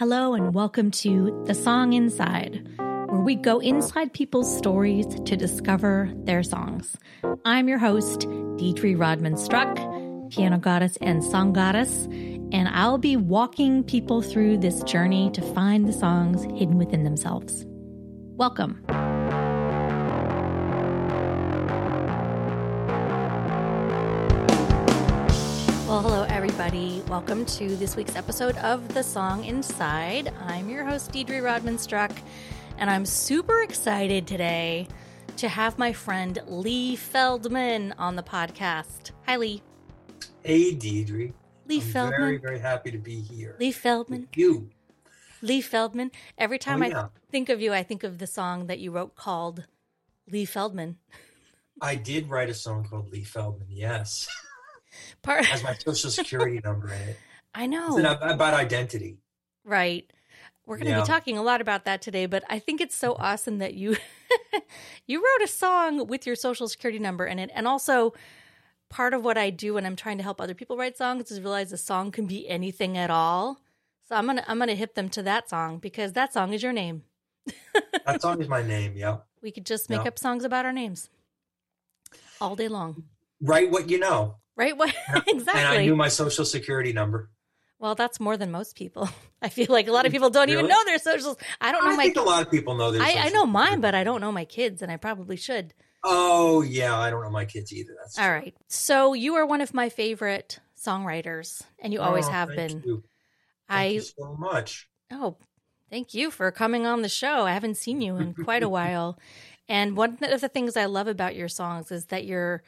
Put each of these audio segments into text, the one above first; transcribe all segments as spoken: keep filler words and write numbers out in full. Hello and welcome to The Song Inside, where we go inside people's stories to discover their songs. I'm your host, Deidre Rodman-Struck, piano goddess and song goddess, and I'll be walking people through this journey to find the songs hidden within themselves. Welcome. Well, hello, everybody. Welcome to this week's episode of The Song Inside. I'm your host, Deidre Rodman-Struck, and I'm super excited today to have my friend Lee Feldman on the podcast. Hi, Lee. Hey, Deidre. Lee I'm Feldman. Very, very happy to be here. Lee Feldman. With you. Lee Feldman. Every time oh, yeah. I think of you, I think of the song that you wrote called Lee Feldman. I did write a song called Lee Feldman, yes. Part has my social security number in it. I know. It's about identity. Right. We're going to yeah. be talking a lot about that today, but I think it's so awesome that you you wrote a song with your social security number in it. And also, part of what I do when I'm trying to help other people write songs is realize a song can be anything at all. So I'm going to I'm going to hit them to that song because that song is your name. That song is my name, yeah. We could just make yeah. up songs about our names all day long. Write what you know. Right? What? Exactly. And I knew my social security number. Well, that's more than most people. I feel like a lot of people don't really? even know their socials. I don't know I my. I think a lot of people know their. I, social I know mine, security. But I don't know my kids, and I probably should. Oh yeah, I don't know my kids either. That's all true. Right. So you are one of my favorite songwriters, and you always oh, have thank been. You. Thank I, you so much. Oh, thank you for coming on the show. I haven't seen you in quite a while, and one of the things I love about your songs is that you're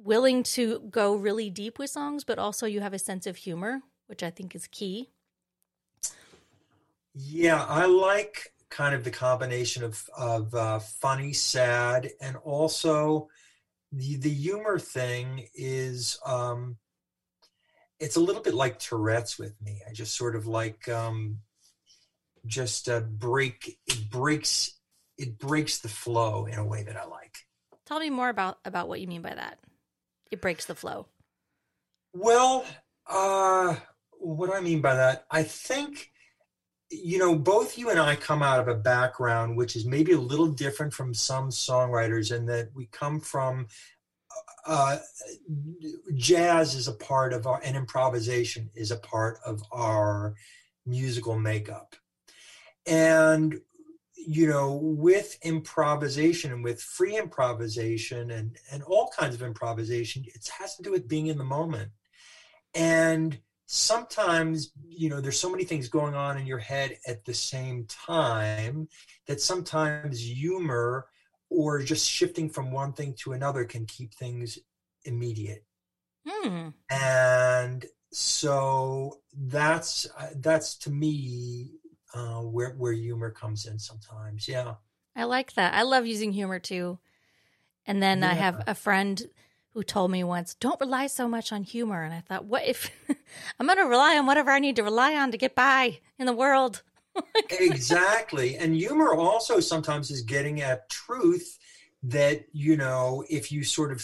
willing to go really deep with songs, but also you have a sense of humor, which I think is key. Yeah, I like kind of the combination of of uh, funny, sad, and also the the humor thing is um, it's a little bit like Tourette's with me. I just sort of like um, just uh, break it breaks it breaks the flow in a way that I like. Tell me more about about what you mean by that. It breaks the flow. Well, uh, what I mean by that, I think, you know, both you and I come out of a background which is maybe a little different from some songwriters in that we come from uh, jazz is a part of our, and improvisation is a part of our musical makeup. And you know, with improvisation and with free improvisation and, and all kinds of improvisation, it has to do with being in the moment. And sometimes, you know, there's so many things going on in your head at the same time that sometimes humor or just shifting from one thing to another can keep things immediate. Mm. And so that's, uh, that's to me, Uh, where where humor comes in sometimes. Yeah. I like that. I love using humor too. And then yeah. I have a friend who told me once, don't rely so much on humor. And I thought, what if I'm going to rely on whatever I need to rely on to get by in the world? Exactly. And humor also sometimes is getting at truth that, you know, if you sort of,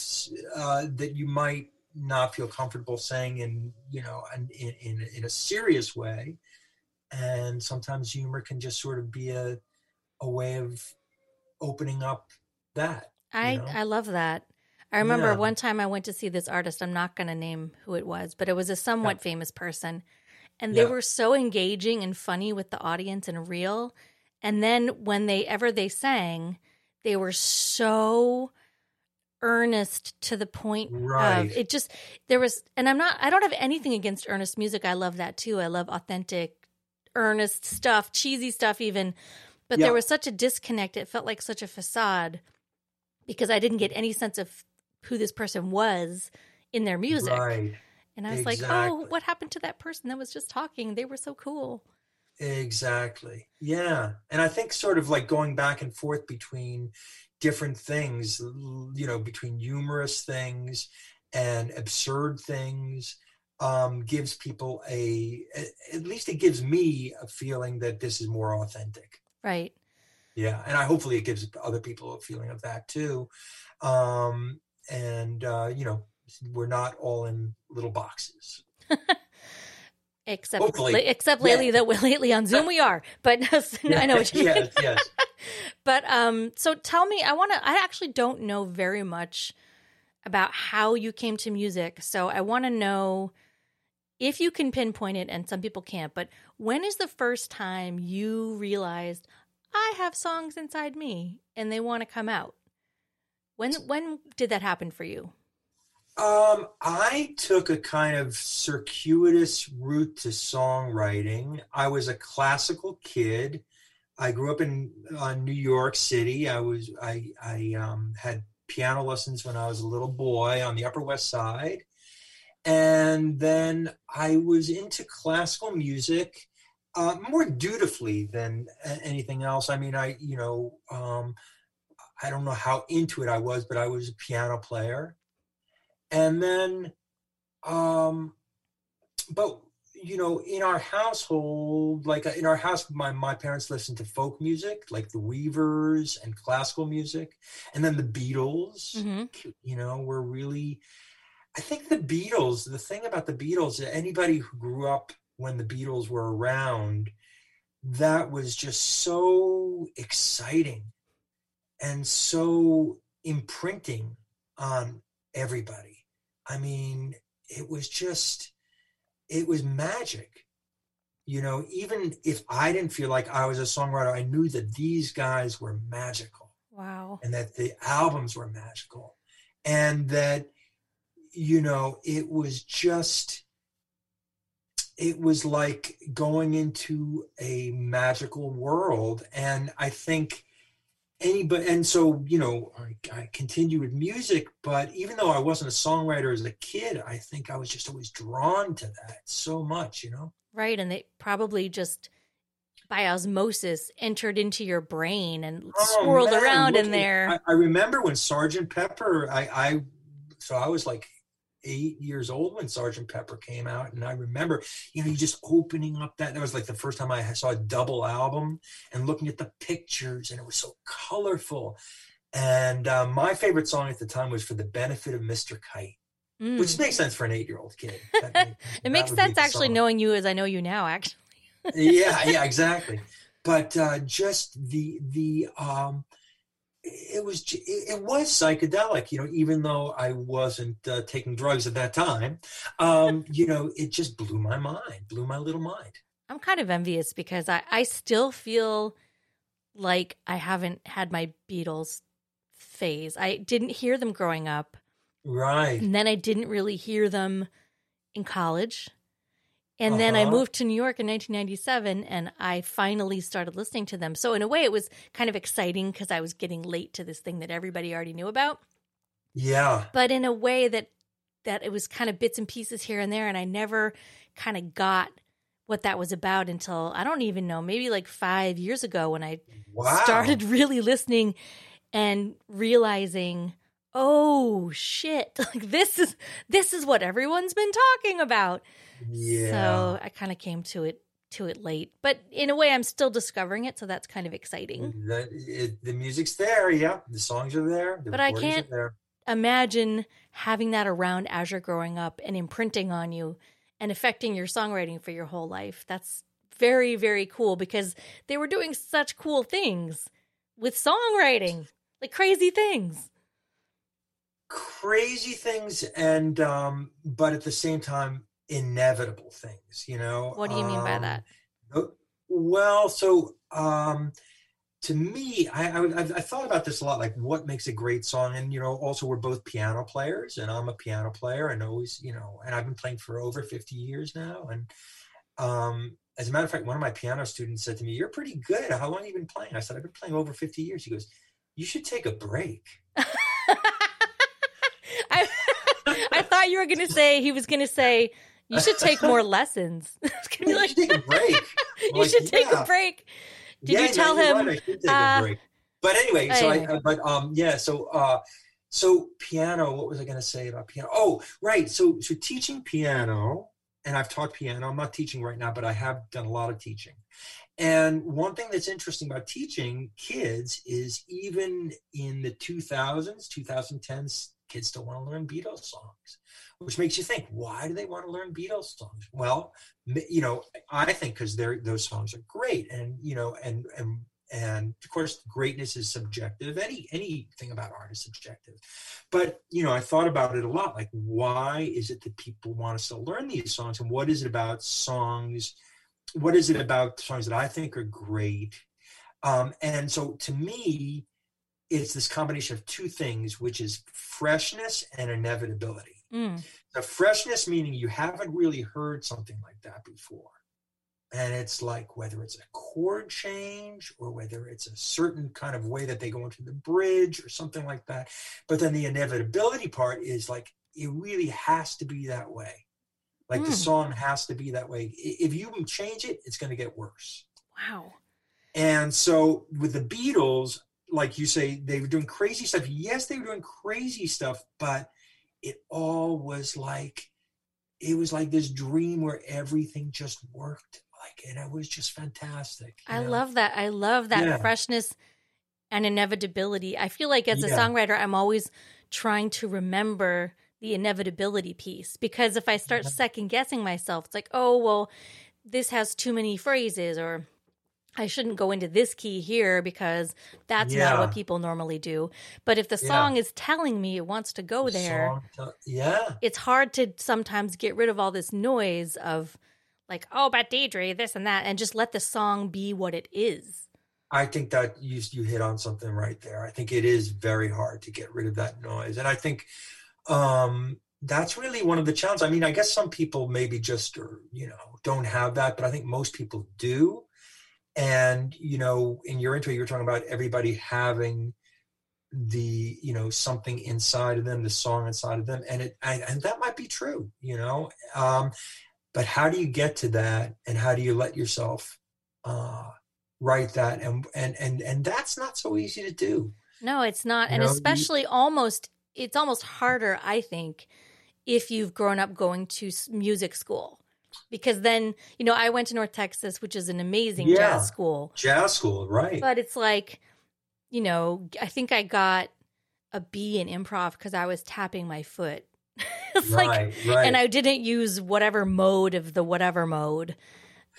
uh, that you might not feel comfortable saying in, you know, in in, in a serious way. And sometimes humor can just sort of be a a way of opening up that. I, know? I love that. I remember yeah. one time I went to see this artist. I'm not going to name who it was, but it was a somewhat yeah. famous person. And they yeah. were so engaging and funny with the audience and real. And then when they ever they sang, they were so earnest to the point right. of it just there was. And I'm not I don't have anything against earnest music. I love that, too. I love authentic earnest stuff, cheesy stuff even, but yeah. there was such a disconnect. It felt like such a facade because I didn't get any sense of who this person was in their music. Right. And I was exactly. like, oh, what happened to that person that was just talking? They were so cool. Exactly. Yeah. And I think sort of like going back and forth between different things, you know, between humorous things and absurd things, um gives people a, at least it gives me a feeling that this is more authentic. Right. Yeah. And I hopefully it gives other people a feeling of that too. Um and uh you know, we're not all in little boxes. Except Hopefully. except lately, yeah. though lately on Zoom we are, but no, I know what you mean. Yes, yes. But um, so tell me, I want to. I actually don't know very much about how you came to music, so I want to know if you can pinpoint it, and some people can't. But when is the first time you realized I have songs inside me and they want to come out? When when did that happen for you? Um, I took a kind of circuitous route to songwriting. I was a classical kid. I grew up in uh, New York City. I was I I um, had piano lessons when I was a little boy on the Upper West Side, and then I was into classical music uh, more dutifully than anything else. I mean, I you know um, I don't know how into it I was, but I was a piano player. And then, um, but, you know, in our household, like in our house, my, my parents listened to folk music, like the Weavers and classical music. And then the Beatles, mm-hmm. you know, were really, I think the Beatles, the thing about the Beatles, anybody who grew up when the Beatles were around, that was just so exciting and so imprinting on everybody. I mean, it was just, it was magic. You know, even if I didn't feel like I was a songwriter, I knew that these guys were magical. Wow. And that the albums were magical. And that, you know, it was just, it was like going into a magical world. And I think Anybody, and so, you know, I, I continued with music, but even though I wasn't a songwriter as a kid, I think I was just always drawn to that so much, you know? Right. And they probably just by osmosis entered into your brain and oh, swirled man, around looking, in there. I, I remember when Sergeant Pepper, I, I, so I was like eight years old when Sergeant Pepper came out. And I remember, you know, you just opening up that, that was like the first time I saw a double album and looking at the pictures, and it was so colorful. And uh, my favorite song at the time was For the Benefit of Mister Kite, mm. which makes sense for an eight-year-old kid. That made, it makes sense actually song. Knowing you as I know you now, actually. yeah, yeah, exactly. But uh, just the, the, um, It was it was psychedelic, you know, even though I wasn't uh, taking drugs at that time, um, you know, it just blew my mind, blew my little mind. I'm kind of envious because I, I still feel like I haven't had my Beatles phase. I didn't hear them growing up. Right. And then I didn't really hear them in college. And uh-huh. then I moved to New York in nineteen ninety-seven, and I finally started listening to them. So in a way, it was kind of exciting because I was getting late to this thing that everybody already knew about. Yeah. But in a way that that it was kind of bits and pieces here and there, and I never kind of got what that was about until, I don't even know, maybe like five years ago when I wow. started really listening and realizing, oh shit, like this is this is what everyone's been talking about. Yeah. So I kind of came to it to it late, but in a way I'm still discovering it, so that's kind of exciting. The, it, the music's there, yeah. The songs are there, the but I can't there. imagine having that around as you're growing up and imprinting on you and affecting your songwriting for your whole life. That's very, very cool because they were doing such cool things with songwriting, like crazy things. Crazy things, and um, but at the same time, inevitable things, you know. What do you um, mean by that? Well, so um, to me, I, I I thought about this a lot, like what makes a great song, and you know, also we're both piano players, and I'm a piano player, and always, you know, and I've been playing for over fifty years now, and um, as a matter of fact, one of my piano students said to me, "You're pretty good. How long have you been playing?" I said, "I've been playing over fifty years." He goes, "You should take a break." I, I thought you were going to say, he was going to say, you should take more lessons. Be like, you should take a break. you like, should take yeah. a break. Did yeah, you tell yeah, him? Right. I should take uh, a break. But anyway, I, so I, but um, yeah, so, uh, so piano, what was I going to say about piano? Oh, right. So, so teaching piano, and I've taught piano, I'm not teaching right now, but I have done a lot of teaching. And one thing that's interesting about teaching kids is even in the two thousands, twenty tens, kids still want to learn Beatles songs. which makes you think, why do they want to learn Beatles songs? Well, you know, I think because they're those songs are great, and you know, and and and of course, greatness is subjective. Any anything about art is subjective. But you know, I thought about it a lot. Like, why is it that people want us to learn these songs, and what is it about songs? What is it about songs that I think are great? Um, and so, to me, it's this combination of two things, which is freshness and inevitability. Mm. The freshness meaning you haven't really heard something like that before. And it's like, whether it's a chord change or whether it's a certain kind of way that they go into the bridge or something like that. But then the inevitability part is like, it really has to be that way. Like mm. the song has to be that way. If you change it, it's going to get worse. Wow. And so with the Beatles, like you say, they were doing crazy stuff. Yes, they were doing crazy stuff, but it all was like, it was like this dream where everything just worked. Like, and it was just fantastic. I know? love that. I love that yeah. freshness and inevitability. I feel like as yeah. a songwriter, I'm always trying to remember the inevitability piece, because if I start mm-hmm. second guessing myself, it's like, oh, well, this has too many phrases, or I shouldn't go into this key here because that's yeah. not what people normally do. But if the song yeah. is telling me it wants to go the there, t- yeah, it's hard to sometimes get rid of all this noise of like, oh, but Deidre, this and that, and just let the song be what it is. I think that you, you hit on something right there. I think it is very hard to get rid of that noise. And I think um, that's really one of the challenges. I mean, I guess some people maybe just, or, you know, don't have that, but I think most people do. And, you know, in your intro, you were talking about everybody having the, you know, something inside of them, the song inside of them. And it, I, and that might be true, you know, um, but how do you get to that? And how do you let yourself uh, write that? And, and, and, and that's not so easy to do. No, it's not. You and know? especially you, almost, it's almost harder, I think, if you've grown up going to music school. Because then, you know, I went to North Texas, which is an amazing yeah. jazz school. Jazz school, right. But it's like, you know, I think I got a B in improv because I was tapping my foot. It's right, like, right. And I didn't use whatever mode of the whatever mode.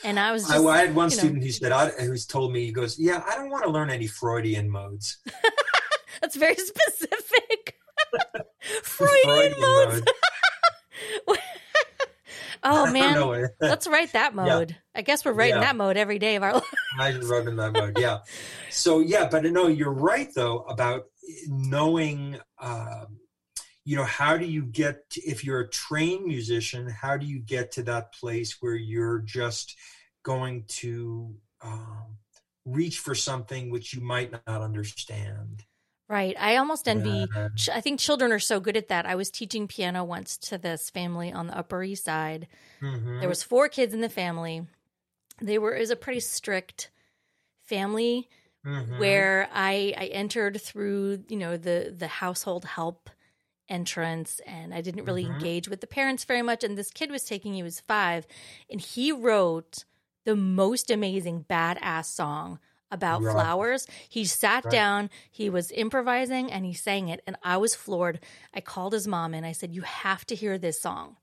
And I was just, I, I had one you know, student who said, I, who's told me, he goes, yeah, I don't want to learn any Freudian modes. That's very specific. Freudian, Freudian modes. Mode. Oh, man, let's write that mode. Yeah. I guess we're writing yeah. that mode every day of our lives. Imagine writing that mode, yeah. So, yeah, but no, you're right, though, about knowing, um, you know, how do you get, to, if you're a trained musician, how do you get to that place where you're just going to um, reach for something which you might not understand? Right. I almost envy. Yeah. I think children are so good at that. I was teaching piano once to this family on the Upper East Side. Mm-hmm. There was four kids in the family. They were, it was a pretty strict family mm-hmm. where I, I entered through, you know, the, the household help entrance, and I didn't really mm-hmm. engage with the parents very much. And this kid was taking, he was five, and he wrote the most amazing badass song about yeah. flowers. He sat right. down, he was improvising, and he sang it. And I was floored. I called his mom and I said, you have to hear this song.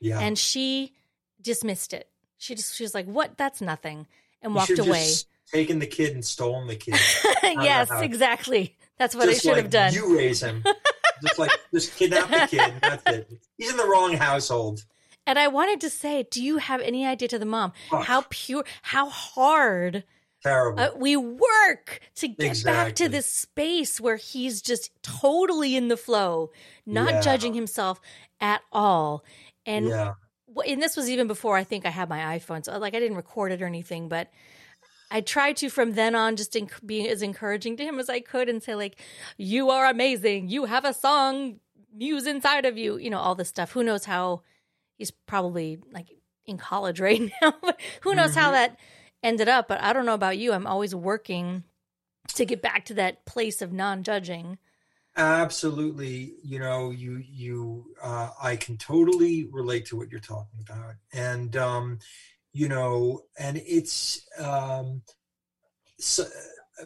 Yeah. And she dismissed it. She just, she was like, what? That's nothing. And you walked away. Just taken the kid and stolen the kid. Yes, exactly. That's what just I should like have done. You raise him. Just like, just kidnap the kid. That's it. He's in the wrong household. And I wanted to say, do you have any idea to the mom? Oh. How pure, how hard... Terrible. Uh, we work to get exactly. back to this space where he's just totally in the flow, not yeah. judging himself at all. And yeah. and this was even before I think I had my iPhone, so like I didn't record it or anything, but I tried to from then on just inc- be as encouraging to him as I could and say like, you are amazing, you have a song muse inside of you, you know, all this stuff. Who knows how he's probably like in college right now, but who knows mm-hmm. how that ended up, but I don't know about you. I'm always working to get back to that place of non-judging. Absolutely. You know, you, you, uh, I can totally relate to what you're talking about. And, um, you know, and it's, um, so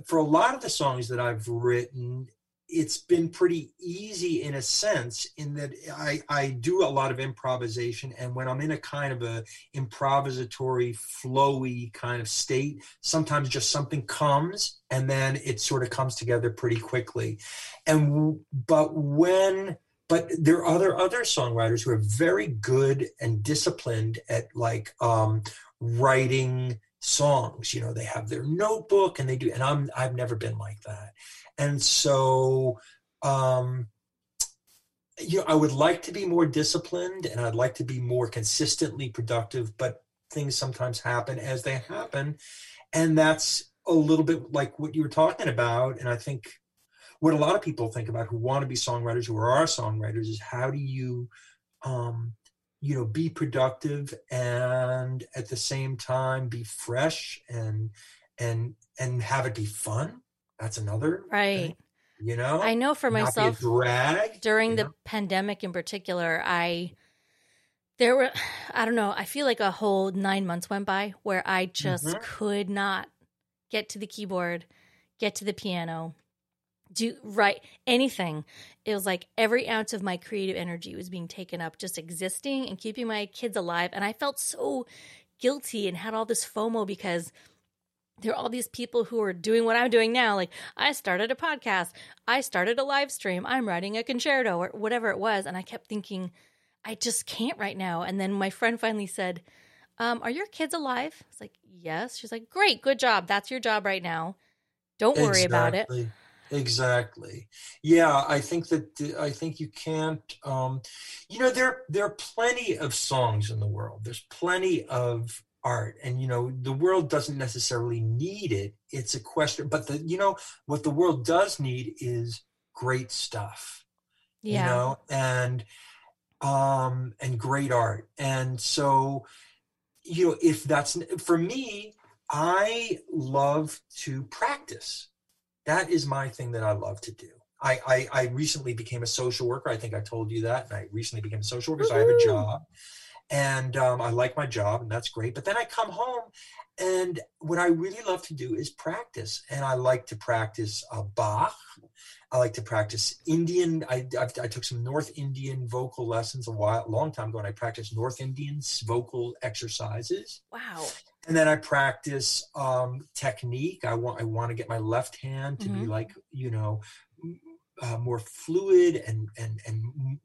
for a lot of the songs that I've written, it's been pretty easy in a sense, in that I, I do a lot of improvisation, and when I'm in a kind of a improvisatory, flowy kind of state, sometimes just something comes and then it sort of comes together pretty quickly. And but when but there are other other songwriters who are very good and disciplined at like um, writing songs. You know, they have their notebook and they do. And I'm I've never been like that. And so, um, you know, I would like to be more disciplined, and I'd like to be more consistently productive, but things sometimes happen as they happen. And that's a little bit like what you were talking about. And I think what a lot of people think about who want to be songwriters, who are songwriters, is how do you, um, you know, be productive and at the same time be fresh and, and, and have it be fun. That's another right thing, you know. I know for myself drag, during you know? the pandemic in particular, I there were I don't know, I feel like a whole nine months went by where I just mm-hmm. could not get to the keyboard, get to the piano, do write anything. It was like every ounce of my creative energy was being taken up just existing and keeping my kids alive, and I felt so guilty and had all this FOMO because there are all these people who are doing what I'm doing now. Like, I started a podcast. I started a live stream. I'm writing a concerto or whatever it was. And I kept thinking, I just can't right now. And then my friend finally said, um, are your kids alive? I was like, yes. She's like, great. Good job. That's your job right now. Don't worry exactly. about it. Exactly. Yeah, I think that I think you can't, um, you know, there, there are plenty of songs in the world. There's plenty of art, and you know, the world doesn't necessarily need it. It's a question, but the you know what the world does need is great stuff, yeah. you know, and um and great art. And so, you know, if that's for me, I love to practice. That is my thing that I love to do. I, I, I recently became a social worker. I think I told you that. And I recently became a social worker. Woo-hoo. So I have a job. And um, I like my job, and that's great. But then I come home, and what I really love to do is practice. And I like to practice uh, Bach. I like to practice Indian. I, I I took some North Indian vocal lessons a while, long time ago, and I practiced North Indian vocal exercises. Wow. And then I practice um, technique. I want I want to get my left hand to mm-hmm. be like, you know, uh, more fluid and and and.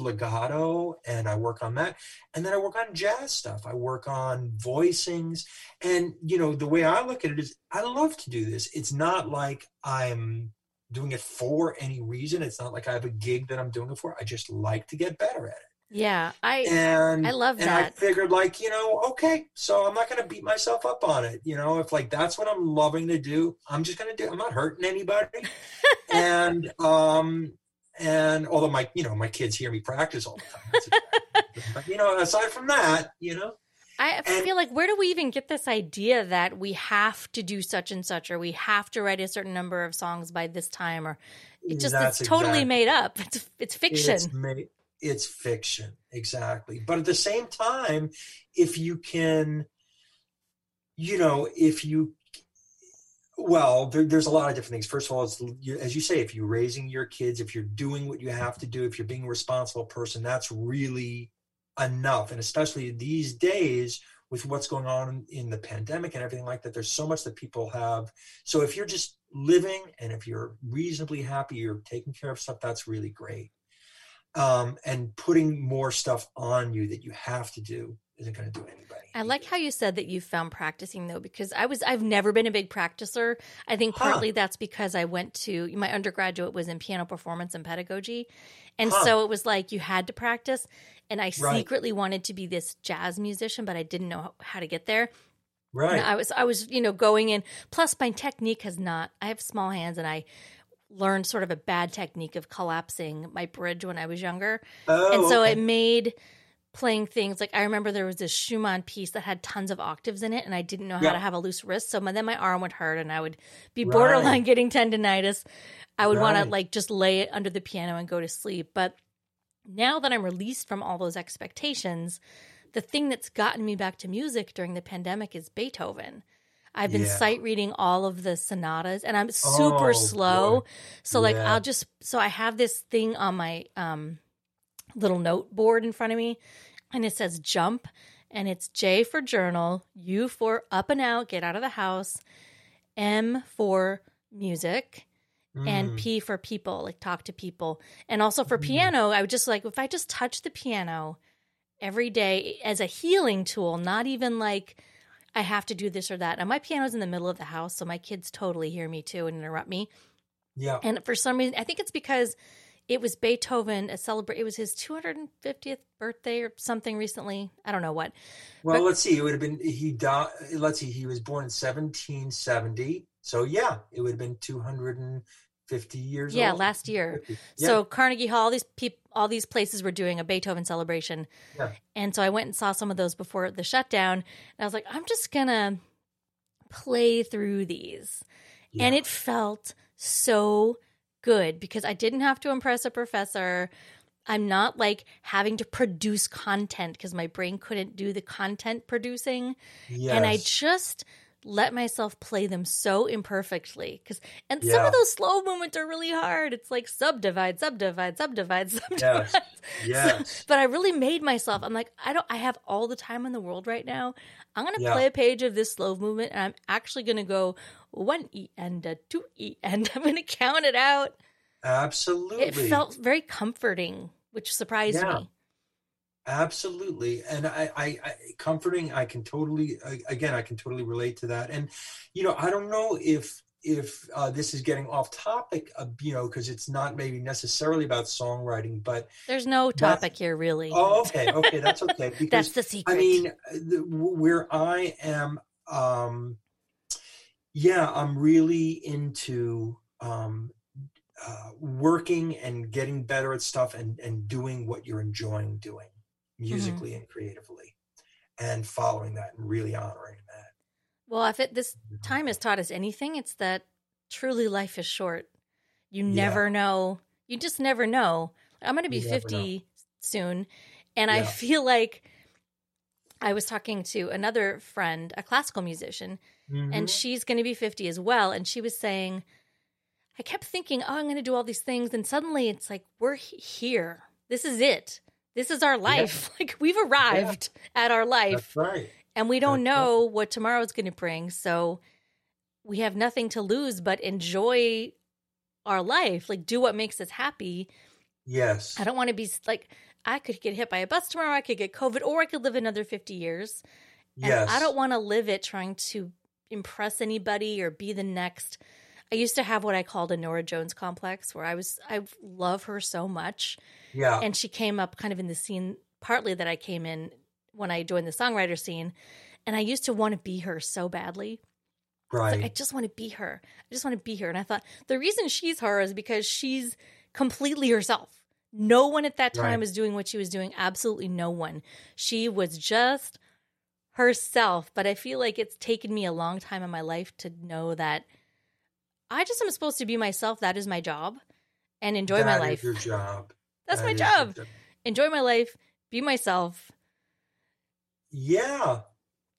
legato, and I work on that. And then I work on jazz stuff. I work on voicings. And, you know, the way I look at it is I love to do this. It's not like I'm doing it for any reason. It's not like I have a gig that I'm doing it for. I just like to get better at it. Yeah. I, and, I love and that. And I figured like, you know, okay, so I'm not going to beat myself up on it. You know, if like, that's what I'm loving to do, I'm just going to do, I'm not hurting anybody. and, um, And although my, you know, my kids hear me practice all the time, that's exactly but, you know, aside from that, you know, I and, feel like, where do we even get this idea that we have to do such and such, or we have to write a certain number of songs by this time, or it just, it's totally exactly. made up. It's, it's fiction. It's, made, it's fiction. Exactly. But at the same time, if you can, you know, if you Well, there, there's a lot of different things. First of all, it's, as you say, if you're raising your kids, if you're doing what you have to do, if you're being a responsible person, that's really enough. And especially these days with what's going on in the pandemic and everything like that, there's so much that people have. So if you're just living and if you're reasonably happy, you're taking care of stuff, that's really great. Um, and putting more stuff on you that you have to do isn't going to do anybody. I like how you said that you found practicing though, because I was, I've never been a big practicer. I think partly huh. that's because I went to, my undergraduate was in piano performance and pedagogy. And huh. so it was like, you had to practice. And I right. secretly wanted to be this jazz musician, but I didn't know how to get there. Right. And I was, I was, you know, going in, plus my technique has not, I have small hands and I learned sort of a bad technique of collapsing my bridge when I was younger. Oh, and so okay. it made playing things like, I remember there was this Schumann piece that had tons of octaves in it, and I didn't know how yeah. to have a loose wrist. So my, then my arm would hurt, and I would be borderline right. getting tendinitis. I would right. want to like just lay it under the piano and go to sleep. But now that I'm released from all those expectations, the thing that's gotten me back to music during the pandemic is Beethoven. I've been yeah. sight reading all of the sonatas, and I'm super oh, slow. Boy. So like yeah. I'll just so I have this thing on my um, little note board in front of me, and it says jump, and it's J for journal, U for up and out, get out of the house, M for music, mm. and P for people, like talk to people. And also for mm. piano, I would just like if I just touch the piano every day as a healing tool, not even like I have to do this or that. And my piano's in the middle of the house, so my kids totally hear me too and interrupt me. Yeah. And for some reason, I think it's because it was Beethoven, a celebrate. It was his two hundred fiftieth birthday or something recently. I don't know what. Well, but, let's see. It would have been, he died, let's see, he was born in seventeen seventy. So yeah, it would have been two hundred fifty years yeah, old. Yeah, last year. Yeah. So Carnegie Hall, all these people, all these places were doing a Beethoven celebration. Yeah. And so I went and saw some of those before the shutdown. And I was like, I'm just going to play through these. Yeah. And it felt so good because I didn't have to impress a professor. I'm not like having to produce content because my brain couldn't do the content producing. Yes. And I just let myself play them so imperfectly because and yeah. some of those slow moments are really hard. It's like subdivide, subdivide, subdivide, subdivide. Yes. Yes. So, but I really made myself. I'm like, I don't I have all the time in the world right now. I'm gonna yeah. play a page of this slow movement and I'm actually gonna go one E and a two E and I'm gonna count it out. Absolutely. It felt very comforting, which surprised yeah. me. Absolutely. And I, I, I, comforting, I can totally, I, again, I can totally relate to that. And, you know, I don't know if, if uh, this is getting off topic, uh, you know, because it's not maybe necessarily about songwriting, but there's no topic here really. Oh, okay. Okay. That's okay. Because, that's the secret. I mean, the, where I am, um, yeah, I'm really into, um, uh, working and getting better at stuff and, and doing what you're enjoying doing. Musically mm-hmm. and creatively, and following that and really honoring that. Well, if it, this time has taught us anything, it's that truly life is short. You yeah. never know. You just never know. I'm going to be fifty soon, and yeah. I feel like I was talking to another friend, a classical musician, mm-hmm. and she's going to be fifty as well, and she was saying, I kept thinking, oh, I'm going to do all these things, and suddenly it's like, we're here. This is it. This is our life. Yeah. Like we've arrived yeah. at our life. That's right. And we don't That's know right. what tomorrow is going to bring. So we have nothing to lose but enjoy our life. Like do what makes us happy. Yes. I don't want to be like, I could get hit by a bus tomorrow. I could get COVID or I could live another fifty years. And yes. I don't want to live it trying to impress anybody or be the next. I used to have what I called a Norah Jones complex where I was, I love her so much. Yeah. And she came up kind of in the scene, partly that I came in when I joined the songwriter scene. And I used to want to be her so badly. Right. I, like, I just want to be her. I just want to be her. And I thought the reason she's her is because she's completely herself. No one at that time was right. doing what she was doing. Absolutely no one. She was just herself. But I feel like it's taken me a long time in my life to know that I just am supposed to be myself. That is my job, and enjoy that my life. Is your job. That's that my job. job. Enjoy my life. Be myself. Yeah,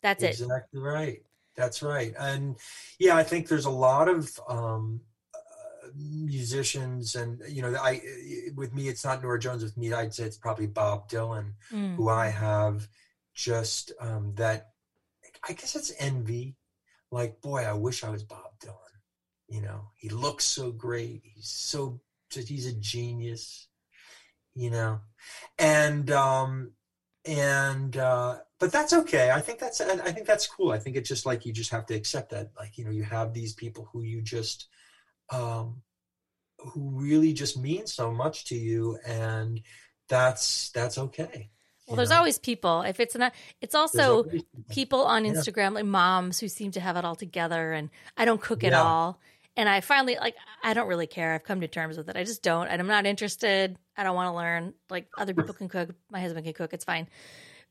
that's exactly it. Exactly right. That's right. And yeah, I think there's a lot of um, uh, musicians, and you know, I with me, it's not Norah Jones. With me, I'd say it's probably Bob Dylan, mm. who I have just um, that. I guess it's envy. Like, boy, I wish I was Bob Dylan. You know, he looks so great. He's so, he's a genius, you know, and, um, and, uh, but that's okay. I think that's, I think that's cool. I think it's just like, you just have to accept that. Like, you know, you have these people who you just, um, who really just mean so much to you, and that's, that's okay. Well, there's know? always people. If it's not, it's also people. people on Instagram, yeah. like moms who seem to have it all together, and I don't cook yeah. at all. And I finally, like, I don't really care. I've come to terms with it. I just don't. And I'm not interested. I don't want to learn. Like, other people can cook. My husband can cook. It's fine.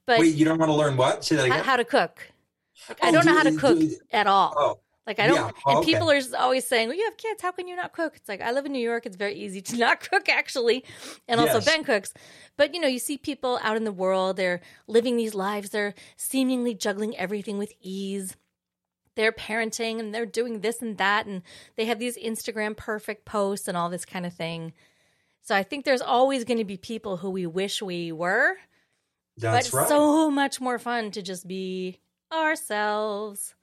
But wait, you don't want to learn what? Say that again. How to cook. Like, oh, I don't do, know how to cook do, at all. Oh, like, I don't. Yeah. Oh, and okay. people are always saying, well, you have kids. How can you not cook? It's like, I live in New York. It's very easy to not cook, actually. And also, yes. Ben cooks. But, you know, you see people out in the world. They're living these lives. They're seemingly juggling everything with ease. they're parenting and they're doing this and that, and they have these Instagram perfect posts and all this kind of thing. So I think there's always going to be people who we wish we were. That's right. But it's so much more fun to just be ourselves.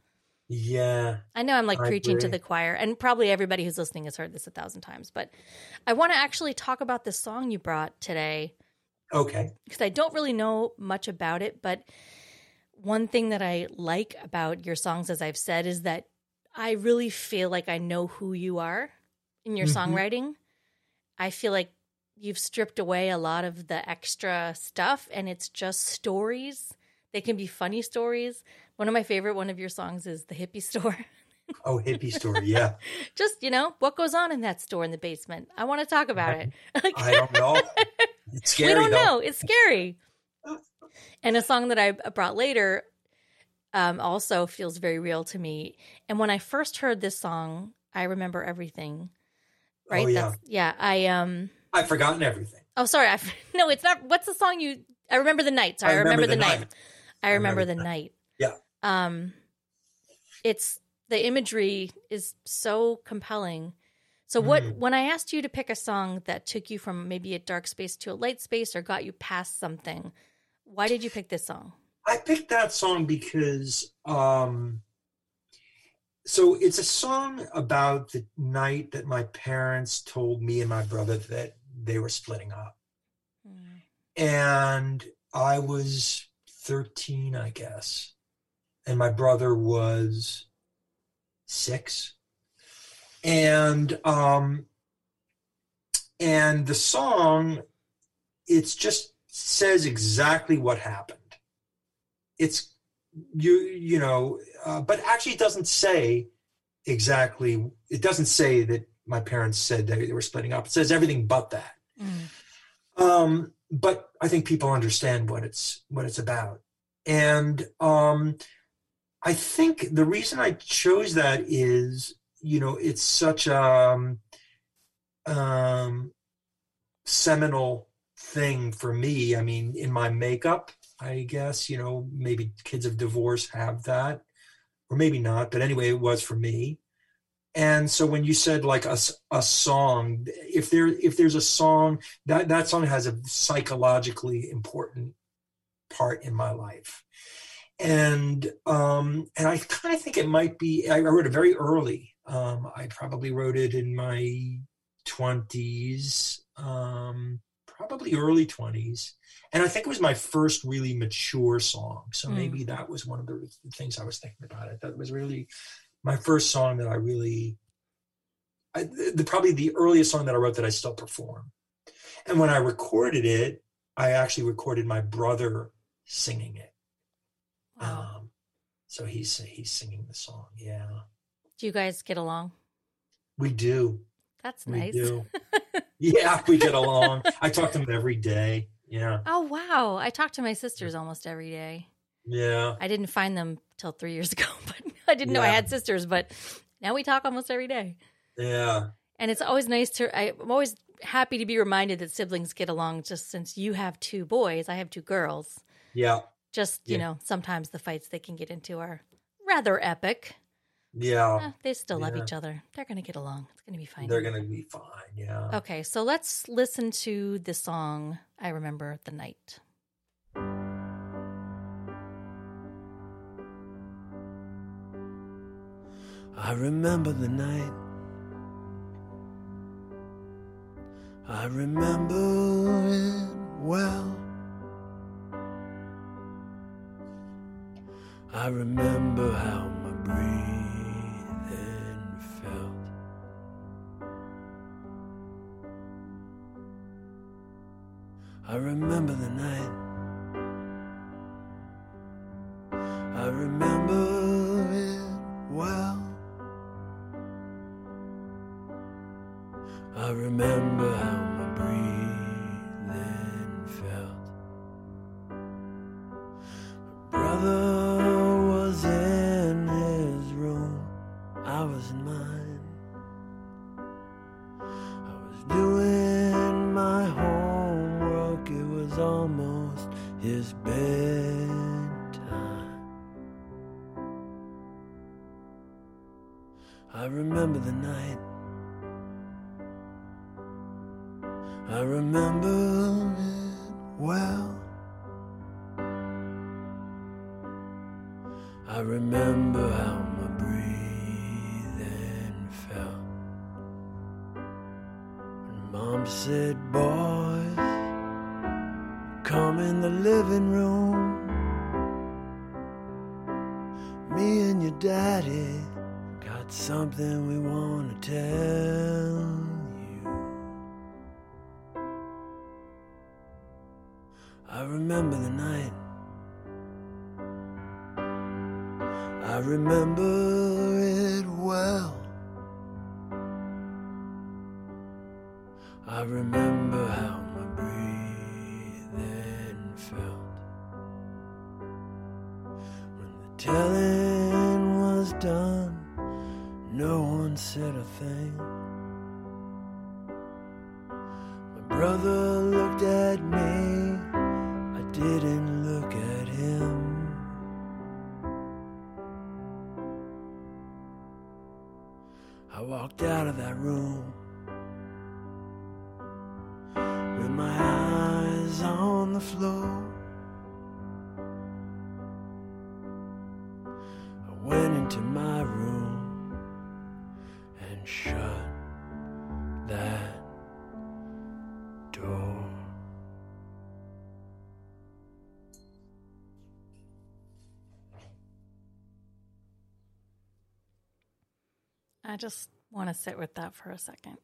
Yeah. I know I'm like I preaching agree. to the choir, and probably everybody who's listening has heard this a thousand times, but I want to actually talk about the song you brought today. Okay. Because I don't really know much about it, but one thing that I like about your songs, as I've said, is that I really feel like I know who you are in your mm-hmm. songwriting. I feel like you've stripped away a lot of the extra stuff, and it's just stories. They can be funny stories. One of my favorite one of your songs is The Hippie Store. Oh, Hippie Store, yeah. Just, you know, what goes on in that store in the basement? I want to talk about I, it. Like, I don't know. It's scary, We don't though. know. It's scary. And a song that I brought later um, also feels very real to me. And when I first heard this song, I Remember Everything. Right? Oh, yeah. That's, yeah, I... um. I've forgotten everything. Oh, sorry. I've, no, it's not. What's the song you... I Remember the Night. Sorry, I Remember, I remember the, the night. night. I Remember, I remember the, the night. night. Yeah. Um, it's the imagery is so compelling. So what mm. when I asked you to pick a song that took you from maybe a dark space to a light space or got you past something, why did you pick this song? I picked that song because um, so it's a song about the night that my parents told me and my brother that they were splitting up. Mm. And I was thirteen, I guess, and my brother was six. And um, and the song, it's just says exactly what happened. It's you, you know, uh, but actually, it doesn't say exactly. It doesn't say that my parents said that they were splitting up. It says everything but that. Mm. Um. But I think people understand what it's what it's about. And um, I think the reason I chose that is, you know, it's such a um, seminal thing for me. I mean, in my makeup, I guess, you know, maybe kids of divorce have that, or maybe not. But anyway, it was for me. And so when you said like a, a song, if there if there's a song, that, that song has a psychologically important part in my life. And um, and I kind of think it might be, I wrote it very early. Um, I probably wrote it in my twenties, um, probably early twenties. And I think it was my first really mature song. So mm. maybe that was one of the things I was thinking about it. That was really... my first song that I really, I, the, probably the earliest song that I wrote that I still perform. And when I recorded it, I actually recorded my brother singing it. Wow. Um, so he's he's singing the song, yeah. Do you guys get along? We do. That's we nice. Do. Yeah, we get along. I talk to him every day, yeah. Oh, wow. I talk to my sisters almost every day. Yeah. I didn't find them till three years ago, but I didn't yeah. know I had sisters, but now we talk almost every day. Yeah. And it's always nice to, I, I'm always happy to be reminded that siblings get along, just since you have two boys, I have two girls. Yeah. Just, you yeah. know, sometimes the fights they can get into are rather epic. Yeah. Eh, they still yeah. love each other. They're going to get along. It's going to be fine. They're going to be fine. Yeah. Okay. So let's listen to the song, I Remember the Night. I remember the night. I remember it well. I remember how my breathing felt. I remember the night. I remember it well. I remember how my breathing felt. My brother was in his room, I was in mine. I was doing my homework, it was almost his bedtime. I remember the night. I remember it well. I remember how my breathing felt. And Mom said, boys, come in the living room. Me and your daddy got something we want to tell. I remember the night. I remember it well. I remember how my breathing felt. When the telling was done, no one said a thing. My brother looked at me. Didn't look at him. I walked out of that room with my eyes on the floor. I went into my room and shut that door. I just want to sit with that for a second.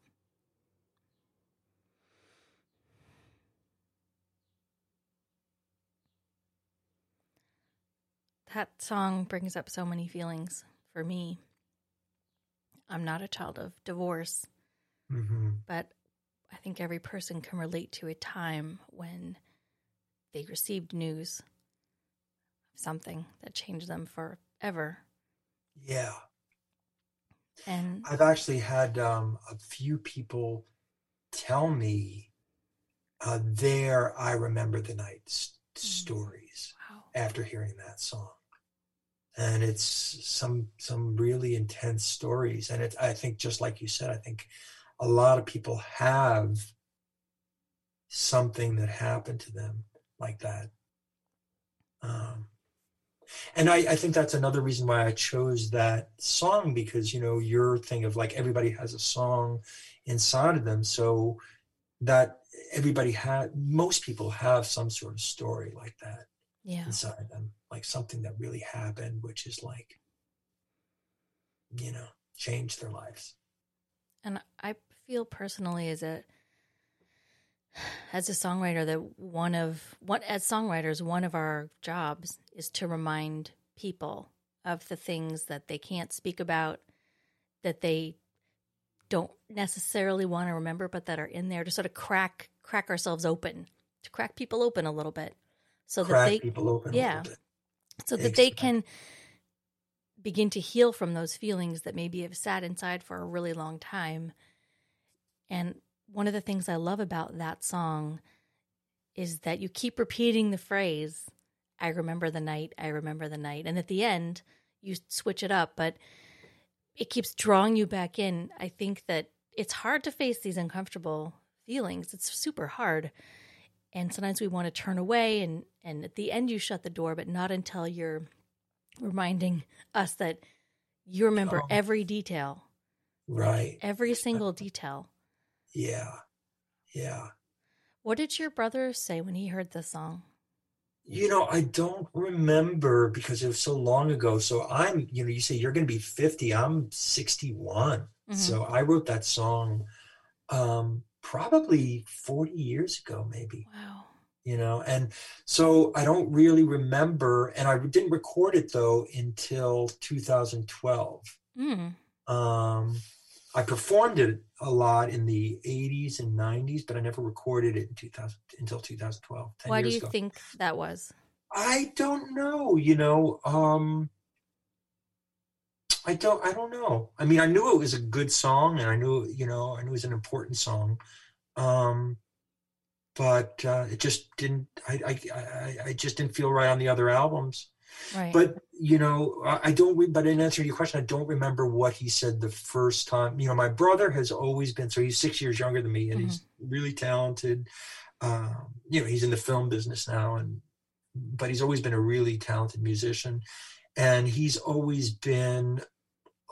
That song brings up so many feelings for me. I'm not a child of divorce, mm-hmm. but I think every person can relate to a time when they received news of something that changed them forever. Yeah. And I've actually had um, a few people tell me uh, their I Remember the Night st- mm-hmm. stories wow. after hearing that song. And it's some some really intense stories. And it, I think just like you said, I think a lot of people have something that happened to them like that. Um And I, I think that's another reason why I chose that song, because, you know, your thing of like everybody has a song inside of them. So that everybody had, most people have some sort of story like that yeah. inside them, like something that really happened, which is like, you know, changed their lives. And I feel personally as a, As a songwriter, that one of what as songwriters, one of our jobs is to remind people of the things that they can't speak about, that they don't necessarily want to remember, but that are in there to sort of crack crack ourselves open, to crack people open a little bit, so crack that they people open yeah, a little bit. so that exactly. they can begin to heal from those feelings that maybe have sat inside for a really long time, and. One of the things I love about that song is that you keep repeating the phrase, I remember the night, I remember the night. And at the end, you switch it up, but it keeps drawing you back in. I think that it's hard to face these uncomfortable feelings. It's super hard. And sometimes we want to turn away, and, and at the end you shut the door, but not until you're reminding us that you remember oh. every detail. Right. Every single detail. Yeah. Yeah. What did your brother say when he heard the song? You know, I don't remember because it was so long ago. So I'm, you know, you say you're going to be fifty. I'm sixty-one. Mm-hmm. So I wrote that song um, probably forty years ago, maybe. Wow. You know, and so I don't really remember. And I didn't record it, though, until two thousand twelve. Mm-hmm. Um I performed it a lot in the eighties and nineties, but I never recorded it in two thousand until two thousand twelve. Why do you ago. think that was? I don't know. You know, um, I don't. I don't know. I mean, I knew it was a good song, and I knew, you know, I knew it was an important song, um, but uh, it just didn't. I I, I I just didn't feel right on the other albums. Right. But, you know, I don't, but in answer to your question, I don't remember what he said the first time. You know, my brother has always been, so he's six years younger than me, and mm-hmm. he's really talented. Um, you know, he's in the film business now, and, but he's always been a really talented musician. And he's always been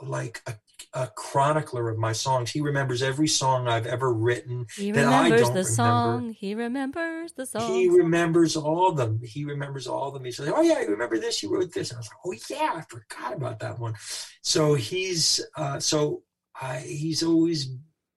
like a, a chronicler of my songs. He remembers every song I've ever written. He that remembers I don't the remember. song. He remembers the song. He remembers all of them. He remembers all of them. He's like, oh, yeah, I remember this. You wrote this. And I was like, oh, yeah, I forgot about that one. So he's, uh, so I, he's always,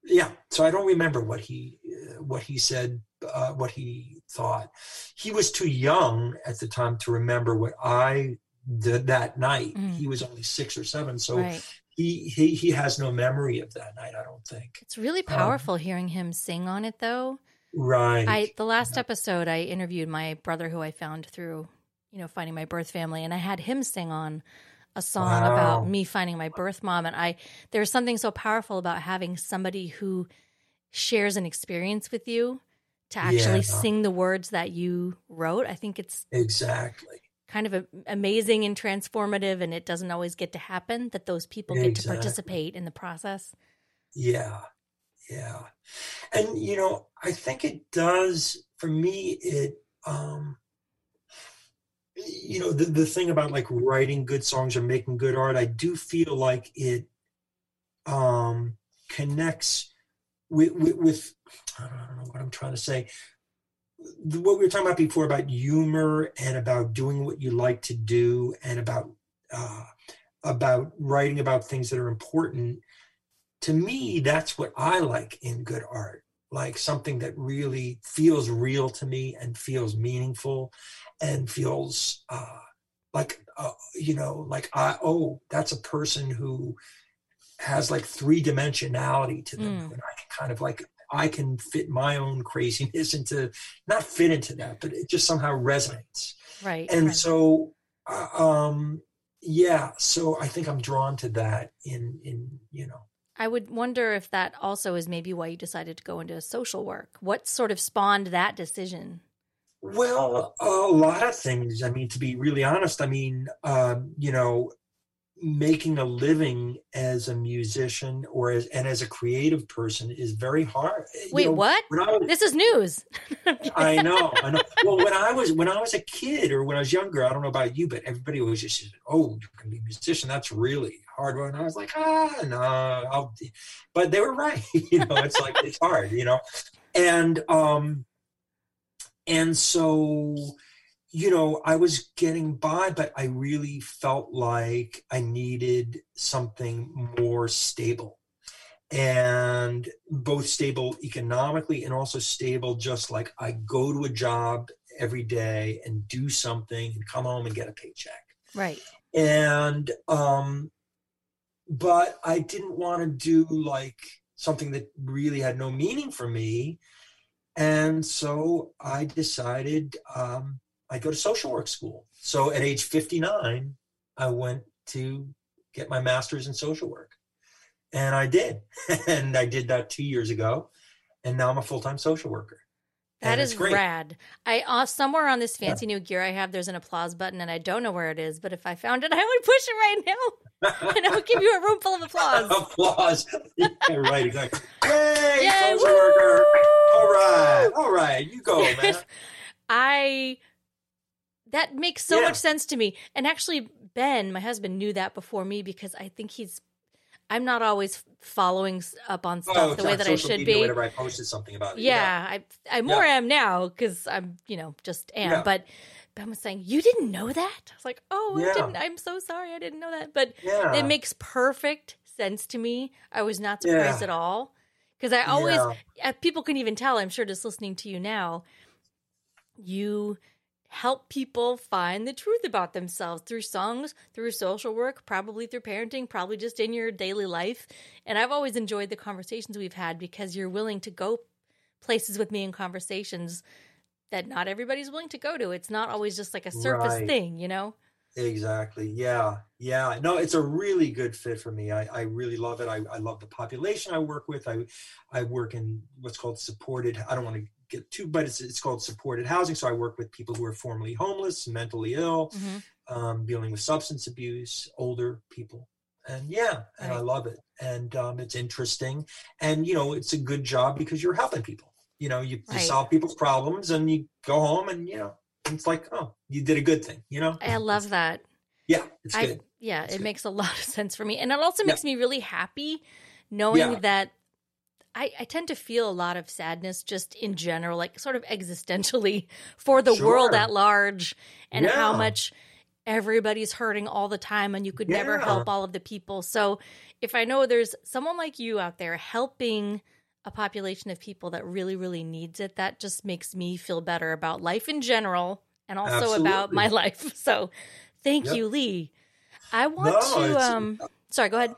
yeah. So I don't remember what he, uh, what he said, uh, what he thought. He was too young at the time to remember what I did that night. Mm. He was only six or seven. So right. He, he he has no memory of that night, I don't think. It's really powerful um, hearing him sing on it, though. Right. I, the last yeah. episode, I interviewed my brother, who I found through, you know, finding my birth family, and I had him sing on a song wow. about me finding my birth mom. And I, there's something so powerful about having somebody who shares an experience with you to actually yeah. sing the words that you wrote. I think it's exactly. kind of a, amazing and transformative, and it doesn't always get to happen that those people get exactly. to participate in the process. Yeah. Yeah. And, you know, I think it does, for me, it, um, you know, the, the thing about like writing good songs or making good art, I do feel like it um, connects with, with, with, I don't know what I'm trying to say. What we were talking about before about humor and about doing what you like to do and about uh, about writing about things that are important, to me, that's what I like in good art, like something that really feels real to me and feels meaningful and feels uh, like, uh, you know, like, I, oh, that's a person who has like three dimensionality to them. Mm. And I can kind of like, I can fit my own craziness into, not fit into that, but it just somehow resonates. Right. And right. so, um, yeah, so I think I'm drawn to that in, in, you know. I would wonder if that also is maybe why you decided to go into social work. What sort of spawned that decision? Well, a lot of things. I mean, to be really honest, I mean, um, you know, making a living as a musician or as and as a creative person is very hard. Wait, you know, what? Was, this is news. I know. I know. Well, when I was when I was a kid or when I was younger, I don't know about you, but everybody was just, oh, you can be a musician. That's really hard. And I was like, ah, no, I'll. But they were right. You know, it's like it's hard. You know, and um, and so. You know, I was getting by, but I really felt like I needed something more stable, and both stable economically and also stable, just like I go to a job every day and do something and come home and get a paycheck. Right. And, um, but I didn't want to do like something that really had no meaning for me. And so I decided, um, I go to social work school. So at age fifty-nine, I went to get my master's in social work. And I did. And I did that two years ago. And now I'm a full-time social worker. That is great. Rad. I uh, somewhere on this fancy yeah. new gear I have, there's an applause button, and I don't know where it is, but if I found it, I would push it right now, and I would give you a room full of applause. applause. Yeah, right, exactly. Yay, Yay social woo! worker. All right, all right, you go, man. I... That makes so yeah. much sense to me. And actually, Ben, my husband, knew that before me because I think he's, I'm not always following up on stuff oh, the way that I should be. Whenever I posted something about it. Yeah, yeah. I, I more yeah. am now because I'm, you know, just am. Yeah. But Ben was saying, you didn't know that? I was like, oh, yeah. I didn't. I'm so sorry. I didn't know that. But yeah. it makes perfect sense to me. I was not surprised yeah. at all because I always, yeah. people can even tell, I'm sure just listening to you now, you help people find the truth about themselves through songs, through social work, probably through parenting, probably just in your daily life. And I've always enjoyed the conversations we've had because you're willing to go places with me in conversations that not everybody's willing to go to. It's not always just like a surface right. thing, you know? Exactly. Yeah. Yeah. No, it's a really good fit for me. I, I really love it. I, I love the population I work with. I I work in what's called supported. I don't want to get too, but it's it's called supported housing. So I work with people who are formerly homeless, mentally ill, mm-hmm. um, dealing with substance abuse, older people. And yeah, and right. I love it. And um, it's interesting. And, you know, it's a good job because you're helping people. You know, you, right. you solve people's problems and you go home and, you know, it's like, oh, you did a good thing, you know? I love that. Yeah, it's I, good. Yeah, it's it good. Makes a lot of sense for me. And it also makes yeah. me really happy knowing yeah. that I, I tend to feel a lot of sadness just in general, like sort of existentially for the sure. world at large and yeah. how much everybody's hurting all the time and you could yeah. never help all of the people. So if I know there's someone like you out there helping a population of people that really, really needs it, that just makes me feel better about life in general and also Absolutely. About my life. So thank yep. you, Lee. I want no, to, um, sorry, go ahead.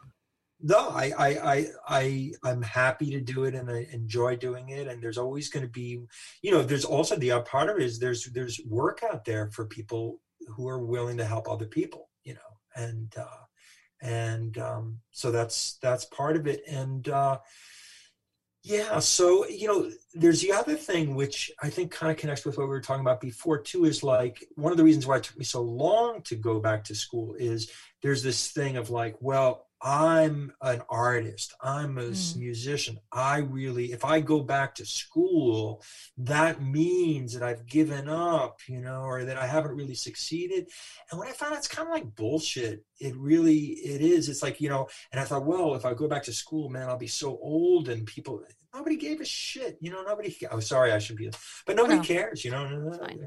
No, I, I, I, I, I'm happy to do it and I enjoy doing it. And there's always going to be, you know, there's also the other part of it is there's, there's work out there for people who are willing to help other people, you know, and, uh, and, um, so that's, that's part of it. And, uh, yeah. So, you know, there's the other thing, which I think kind of connects with what we were talking about before too, is like, one of the reasons why it took me so long to go back to school is there's this thing of like, well, I'm an artist, I'm a mm. musician. I really, if I go back to school, that means that I've given up, you know, or that I haven't really succeeded. And when I found out it's kind of like bullshit, it really, it is, it's like, you know, and I thought, well, if I go back to school, man, I'll be so old and people, nobody gave a shit, you know, nobody, I'm oh, sorry, I should be, but nobody no. cares, you know, nobody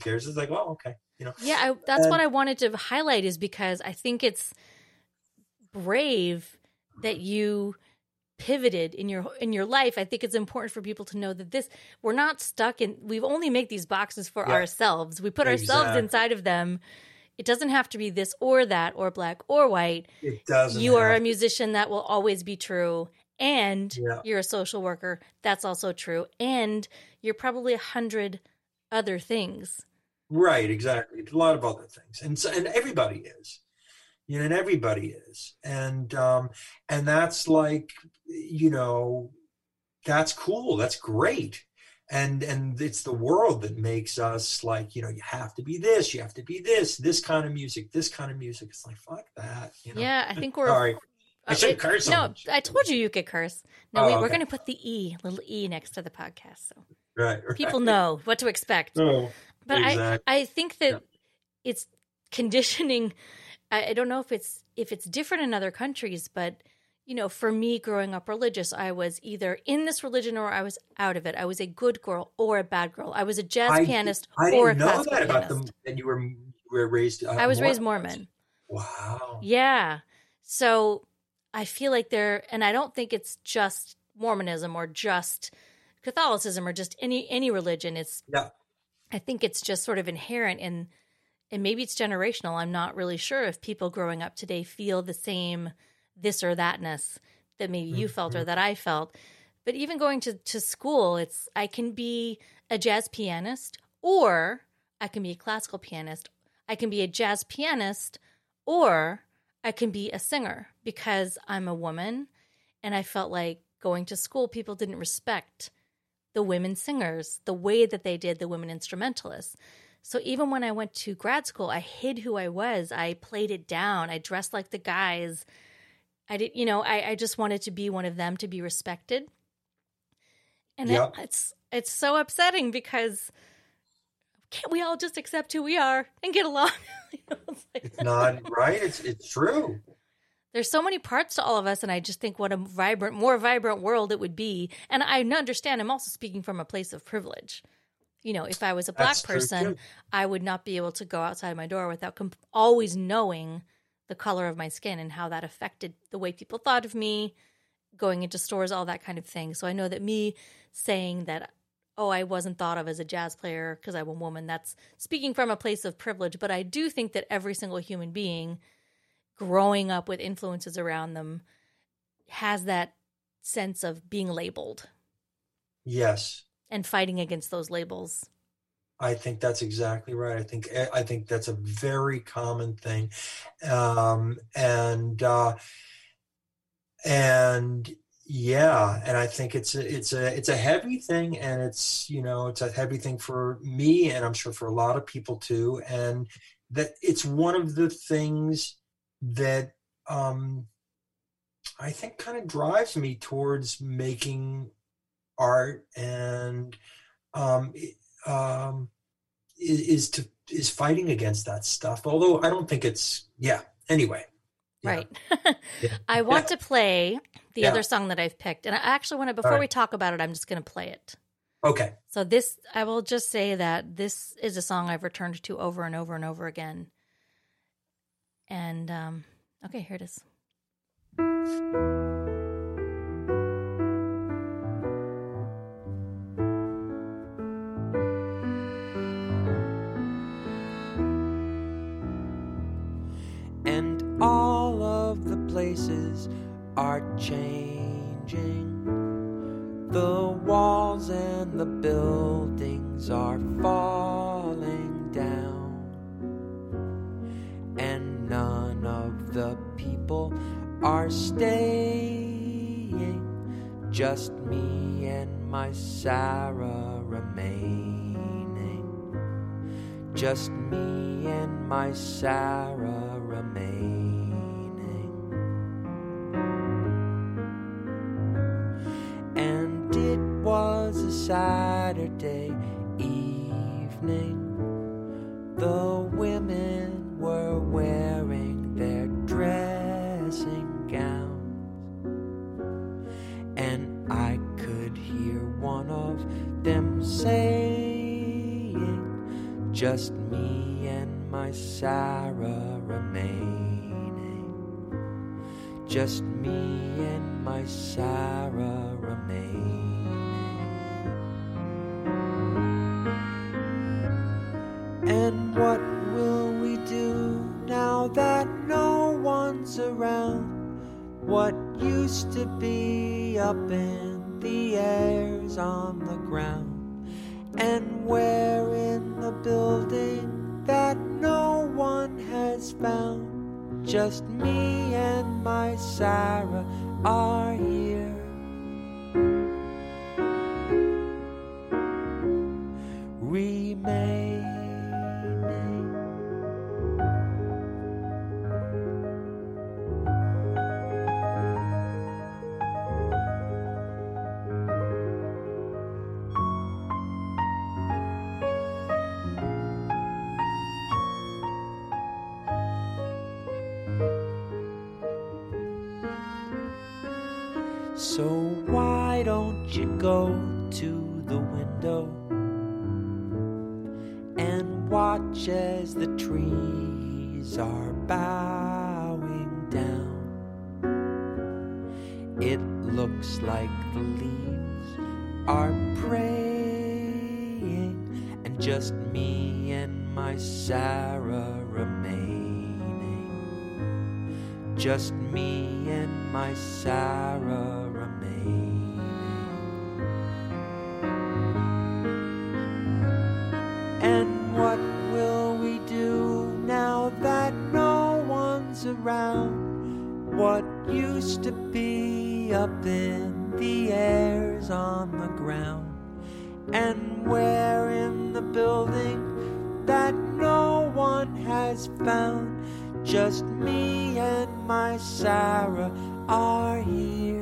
cares. It's like, well, okay, you know. Yeah, I, that's and, what I wanted to highlight is because I think it's brave that you pivoted in your in your life. I think it's important for people to know that this we're not stuck in. We've only made these boxes for yeah. ourselves. We put exactly. ourselves inside of them. It doesn't have to be this or that or black or white. It doesn't. You are a musician. That will always be true. And yeah. you're a social worker. That's also true. And you're probably a hundred other things. Right. Exactly. A lot of other things. And so, and everybody is. You know, and everybody is. And, um, and that's like, you know, that's cool. That's great. And, and it's the world that makes us like, you know, you have to be this, you have to be this, this kind of music, this kind of music. It's like, fuck that. You know? Yeah. I think we're, sorry. I shouldn't curse. No, much. I told you you could curse. No, oh, we, okay. we're going to put the E, little E next to the podcast. So right, right. people know what to expect. Oh, but exactly. I, I think that yeah. it's conditioning. I don't know if it's if it's different in other countries, but, you know, for me growing up religious, I was either in this religion or I was out of it. I was a good girl or a bad girl. I was a jazz I, pianist I or a classical pianist. I didn't know that about them. And you were, you were raised uh, I was Mormon. raised Mormon. Wow. Yeah. So I feel like there, and I don't think it's just Mormonism or just Catholicism or just any any religion. It's yeah. I think it's just sort of inherent in. And maybe it's generational. I'm not really sure if people growing up today feel the same this or thatness that maybe you mm-hmm. felt or that I felt. But even going to, to school, it's I can be a jazz pianist or I can be a classical pianist. I can be a jazz pianist or I can be a singer because I'm a woman. And I felt like going to school, people didn't respect the women singers the way that they did the women instrumentalists. So even when I went to grad school, I hid who I was. I played it down. I dressed like the guys. I did, you know, I, I just wanted to be one of them to be respected. And yep. it, it's it's so upsetting because can't we all just accept who we are and get along? You know, it's, like, it's not right. It's it's true. There's so many parts to all of us, and I just think what a vibrant, more vibrant world it would be. And I understand. I'm also speaking from a place of privilege. You know, if I was a black That's person, I would not be able to go outside my door without comp- always knowing the color of my skin and how that affected the way people thought of me, going into stores, all that kind of thing. So I know that me saying that, oh, I wasn't thought of as a jazz player because I'm a woman, that's speaking from a place of privilege. But I do think that every single human being growing up with influences around them has that sense of being labeled. Yes. And fighting against those labels. I think that's exactly right. I think I think that's a very common thing, um, and uh, and yeah, and I think it's a, it's a it's a heavy thing, and it's you know it's a heavy thing for me, and I'm sure for a lot of people too. And that it's one of the things that um, I think kind of drives me towards making art, and um, um, is to is fighting against that stuff. Although I don't think it's yeah. Anyway, yeah. Right. yeah. I want yeah. to play the yeah. other song that I've picked, and I actually want to before right. we talk about it. I'm just going to play it. Okay. So this, I will just say that this is a song I've returned to over and over and over again. And, um, okay, here it is. And all of the places are changing. The walls and the buildings are falling down, and none of the people are staying, just me and my Sarah remaining, just me and my Sarah remaining. Was a Saturday evening. The women were wearing their dressing gowns, and I could hear one of them saying, just me and my Sarah remaining, just me and my Sarah remaining. And what will we do now that no one's around? What used to be up in the air's on the ground, and where in the building that no one has found? Just me and my Sarah are here. Remain. So why don't you go to the window and watch as the trees are bowing down? It looks like the leaves are praying, and just me and my Sarah remaining, just me and my Sarah. And what will we do now that no one's around? What used to be up in the air's on the ground, and where in the building that no one has found? Just me and my Sarah are here.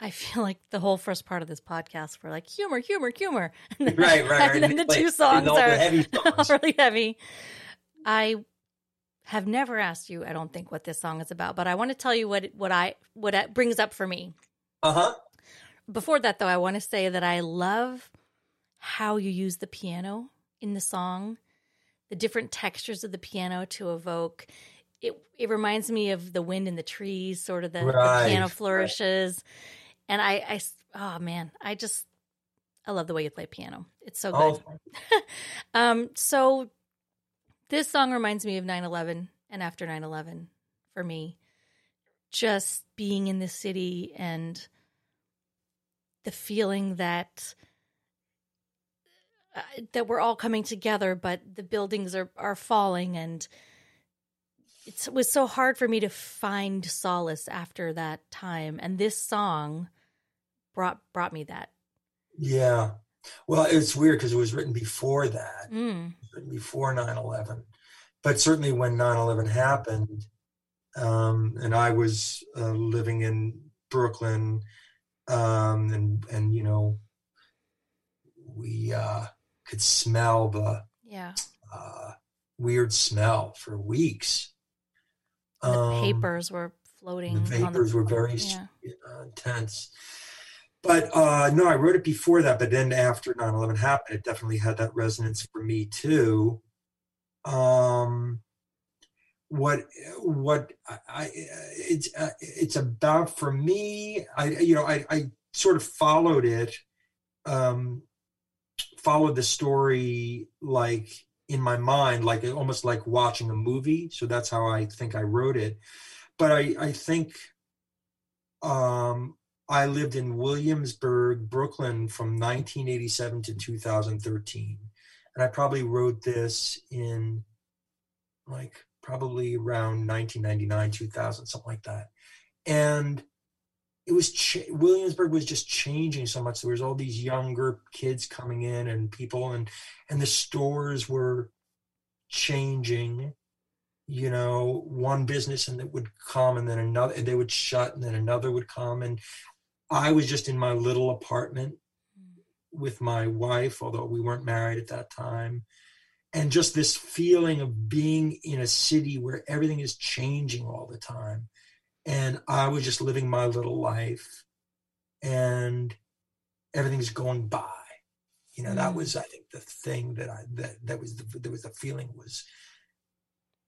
I feel like the whole first part of this podcast, we're like humor, humor, humor. And then, right, right. And then the like, two songs all are the heavy songs. Really heavy. I have never asked you, I don't think, what this song is about, but I want to tell you what what I what it brings up for me. Uh huh. Before that, though, I want to say that I love how you use the piano in the song, the different textures of the piano to evoke. It it reminds me of the wind in the trees, sort of the, right, the piano flourishes. Right. And I, I, oh man, I just, I love the way you play piano. It's so good. Oh. um, so this song reminds me of nine eleven and after nine eleven for me, just being in the city and the feeling that, uh, that we're all coming together, but the buildings are, are falling. And it's, it was so hard for me to find solace after that time. And this song brought, brought me that. Yeah. Well, it's weird because it was written before that, mm. written before nine eleven. But certainly when nine eleven happened, um, and I was uh, living in Brooklyn, um, and, and, you know, we uh, could smell the yeah. uh, weird smell for weeks. The um, papers were floating. The papers the, were very yeah. uh, intense. But uh, no, I wrote it before that, but then after nine eleven happened, it definitely had that resonance for me too. Um, what what I, I it's uh, it's about for me, I you know I, I sort of followed it, um, followed the story like in my mind, like almost like watching a movie. So that's how I think I wrote it. But I I think. Um, I lived in Williamsburg, Brooklyn from nineteen eighty-seven to two thousand thirteen. And I probably wrote this in like probably around nineteen ninety-nine, two thousand, something like that. And it was, ch- Williamsburg was just changing so much. There was all these younger kids coming in and people and, and the stores were changing. You know, one business and that would come and then another, and they would shut and then another would come. And I was just in my little apartment with my wife, although we weren't married at that time. And just this feeling of being in a city where everything is changing all the time. And I was just living my little life and everything's going by. You know, that was, I think, the thing that I, that, that was, the, there was the feeling was,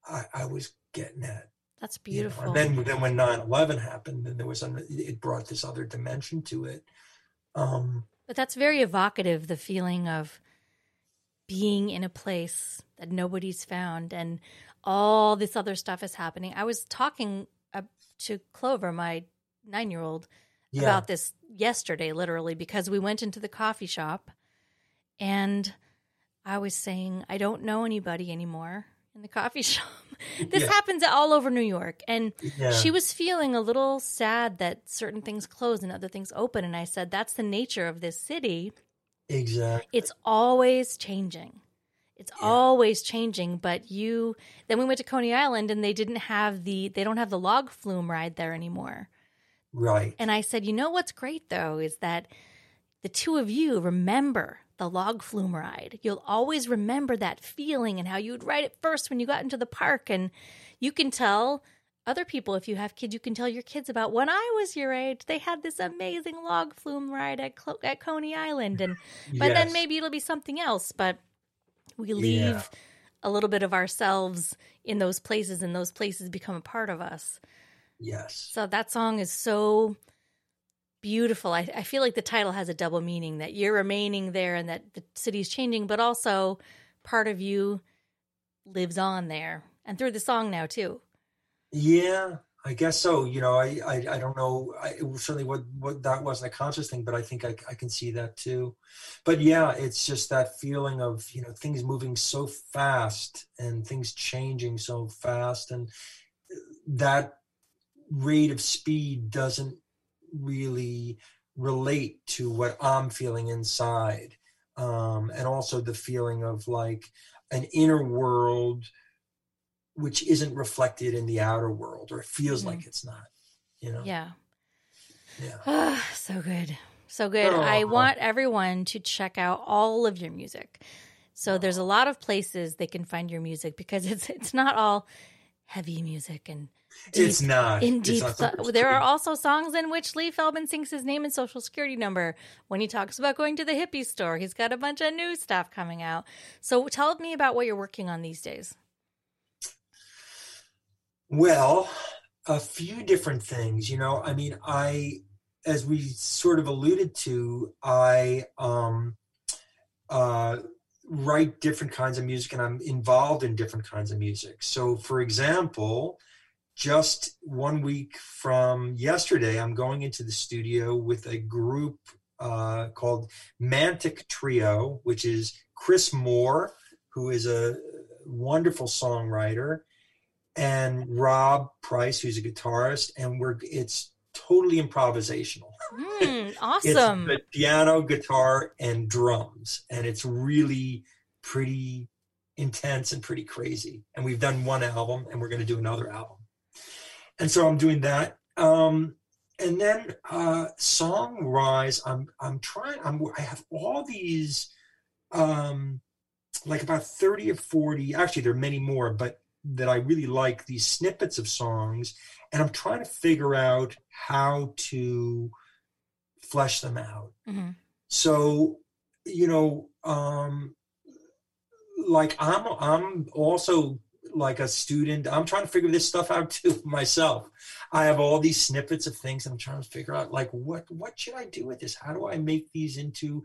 I, I was getting at. That's beautiful. You know? And then, then when nine eleven happened, then there was an, it brought this other dimension to it. Um, but that's very evocative, the feeling of being in a place that nobody's found and all this other stuff is happening. I was talking uh, to Clover, my nine-year-old, yeah. about this yesterday, literally, because we went into the coffee shop and I was saying, I don't know anybody anymore. In the coffee shop. This yeah. happens all over New York. And yeah. she was feeling a little sad that certain things close and other things open. And I said, that's the nature of this city. Exactly. It's always changing. It's yeah. always changing. But you, then we went to Coney Island and they didn't have the, they don't have the log flume ride there anymore. Right. And I said, you know, what's great though, is that the two of you remember the log flume ride. You'll always remember that feeling and how you would ride it first when you got into the park. And you can tell other people, if you have kids, you can tell your kids about when I was your age, they had this amazing log flume ride at, Clo- at Coney Island. And by yes. then maybe it'll be something else, but we leave yeah. a little bit of ourselves in those places and those places become a part of us. Yes. So that song is so beautiful. I, I feel like the title has a double meaning, that you're remaining there and that the city's changing, but also part of you lives on there and through the song now too. Yeah, I guess so. You know, I, I, I don't know. I, it was certainly what, what that wasn't a conscious thing, but I think I, I can see that too. But yeah, it's just that feeling of, you know, things moving so fast and things changing so fast, and that rate of speed doesn't really relate to what I'm feeling inside, um, and also the feeling of like an inner world which isn't reflected in the outer world, or it feels mm-hmm. like it's not, you know. Yeah. Yeah. Oh, so good. So good. Oh. I want everyone to check out all of your music. So there's a lot of places they can find your music, because it's it's not all heavy music and Deep, it's not. In deep, it's not so there are also songs in which Lee Feldman sings his name and social security number. When he talks about going to the hippie store, he's got a bunch of new stuff coming out. So tell me about what you're working on these days. Well, a few different things. You know, I mean, I as we sort of alluded to, I um, uh, write different kinds of music, and I'm involved in different kinds of music. So, for example, just one week from yesterday, I'm going into the studio with a group uh, called Mantic Trio, which is Chris Moore, who is a wonderful songwriter, and Rob Price, who's a guitarist, and we're it's totally improvisational. Mm, awesome. It's piano, guitar, and drums, and it's really pretty intense and pretty crazy. And we've done one album, and we're going to do another album. And so I'm doing that. Um, and then uh, song-wise, I'm I'm trying. I'm I have all these, um, like about thirty or forty. Actually, there are many more, but that I really like, these snippets of songs, and I'm trying to figure out how to flesh them out. Mm-hmm. So, you know, um, like I'm I'm also like a student. I'm trying to figure this stuff out too myself. I have all these snippets of things I'm trying to figure out, like what what should I do with this? How do I make these into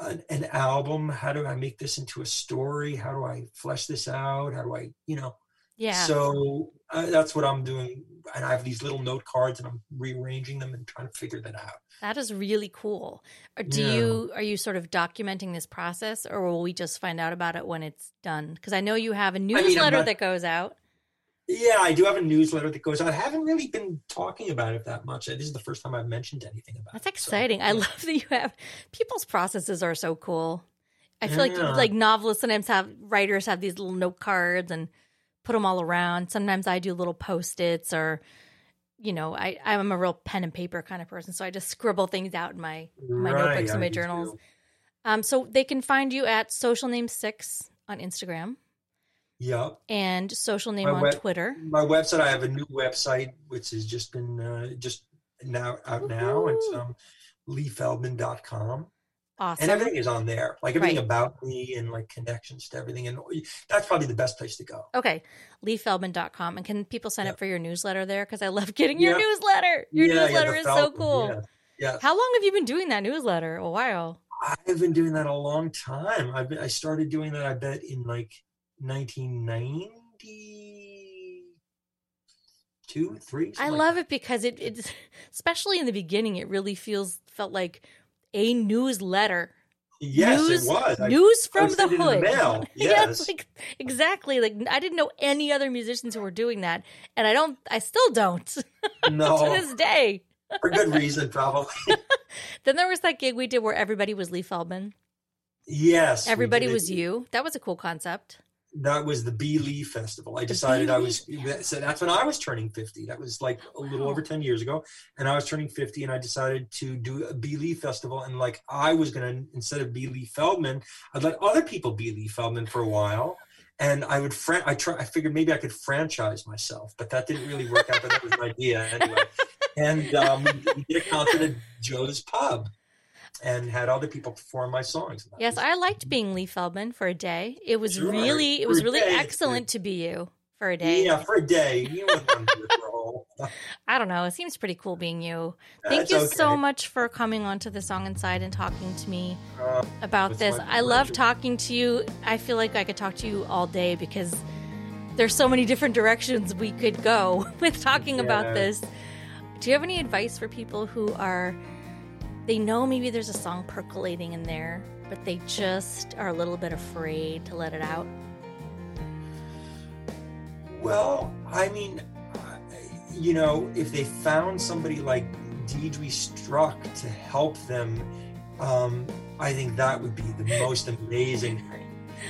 an, an album? How do I make this into a story? How do I flesh this out? How do I, you know? Yeah. So uh, that's what I'm doing. And I have these little note cards, and I'm rearranging them and trying to figure that out. That is really cool. Or do yeah. you, are you sort of documenting this process, or will we just find out about it when it's done? Because I know you have a newsletter I mean, not, that goes out. Yeah, I do have a newsletter that goes out. I haven't really been talking about it that much. This is the first time I've mentioned anything about That's it. That's exciting. So, yeah. I love that you have, people's processes are so cool. I feel yeah. like like novelists sometimes have, writers have these little note cards and put them all around. Sometimes I do little post-its, or, you know, I, I'm a real pen and paper kind of person. So I just scribble things out in my, my right, notebooks and my journals. Too. Um, so they can find you at Social Name six on Instagram. Yeah. And Social Name my on web, Twitter. My website, I have a new website, which has just been uh, just now out Woo-hoo. now. It's um, Lee Feldman dot com. Awesome. And everything is on there, like everything right. about me and like connections to everything. And that's probably the best place to go. Okay. Lee Feldman dot com. And can people sign yep. up for your newsletter there? Because I love getting your yep. newsletter. Your yeah, newsletter yeah, is Feldman. so cool. Yeah. Yeah. How long have you been doing that newsletter? A while. I've been doing that a long time. I've been, I started doing that, I bet, in like nineteen ninety-two, three. I love like it because it, it's, especially in the beginning, it really feels, felt like a newsletter. Yes, news, it was. News I, from I the hood. The mail. Yes, yes, like, exactly. Like I didn't know any other musicians who were doing that, and I don't. I still don't. No, to this day. For good reason, probably. Then there was that gig we did where everybody was Lee Feldman. Yes, everybody was you. That was a cool concept. That was the B. Lee Festival. I decided I was, so that's when I was turning fifty. That was like a little wow. over ten years ago. And I was turning fifty, and I decided to do a B. Lee Festival. And like I was going to, instead of B. Lee Feldman, I'd let other people be Lee Feldman for a while. And I would, fran- I try, I figured maybe I could franchise myself, but that didn't really work out. But that was my idea anyway. And um, we did a concert at Joe's Pub. And had other people perform my songs. Yes, I liked being Lee Feldman for a day. It was sure. really, it was really day, excellent to be you for a day. Yeah, for a day. You wouldn't want to do it for a whole. I don't know. It seems pretty cool being you. Thank That's you okay. so much for coming onto The Song Inside and talking to me uh, about this. I love talking to you. I feel like I could talk to you all day because there's so many different directions we could go with talking yeah. about this. Do you have any advice for people who are? They know maybe there's a song percolating in there, but they just are a little bit afraid to let it out? Well, I mean, you know, if they found somebody like Deidre Struck to help them, um, I think that would be the most amazing.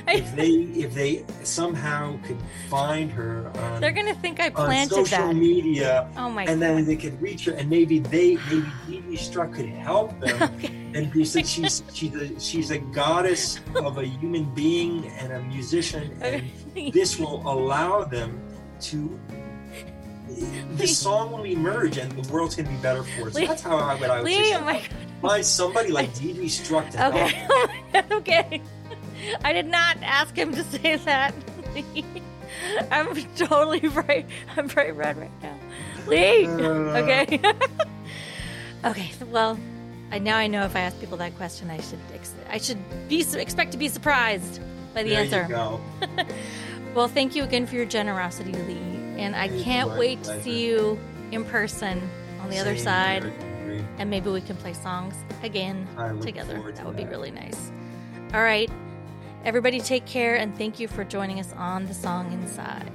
If they if they somehow could find her on, they're gonna think I planted on social that. media. Oh my! And God. Then they could reach her, and maybe they maybe Deidre Struck could help them. Okay. And be said she's she's a, she's a goddess of a human being and a musician, and okay. this will allow them to. This song will emerge, and the world's gonna be better for it. So Lee, that's how I would I would Lee, oh my God. Find somebody like Deidre Struck to okay. help. Okay. okay. I did not ask him to say that. Lee. I'm totally bright. I'm bright red right now. Lee. Okay. Okay, well, I, now I know if I ask people that question, I should ex- I should be expect to be surprised by the there answer. You go. Well, thank you again for your generosity, Lee, and I it's can't wait pleasure. to see you in person on the Same other side, here. and maybe we can play songs again together. That to would that. be really nice. All right, everybody, take care, and thank you for joining us on The Song Inside.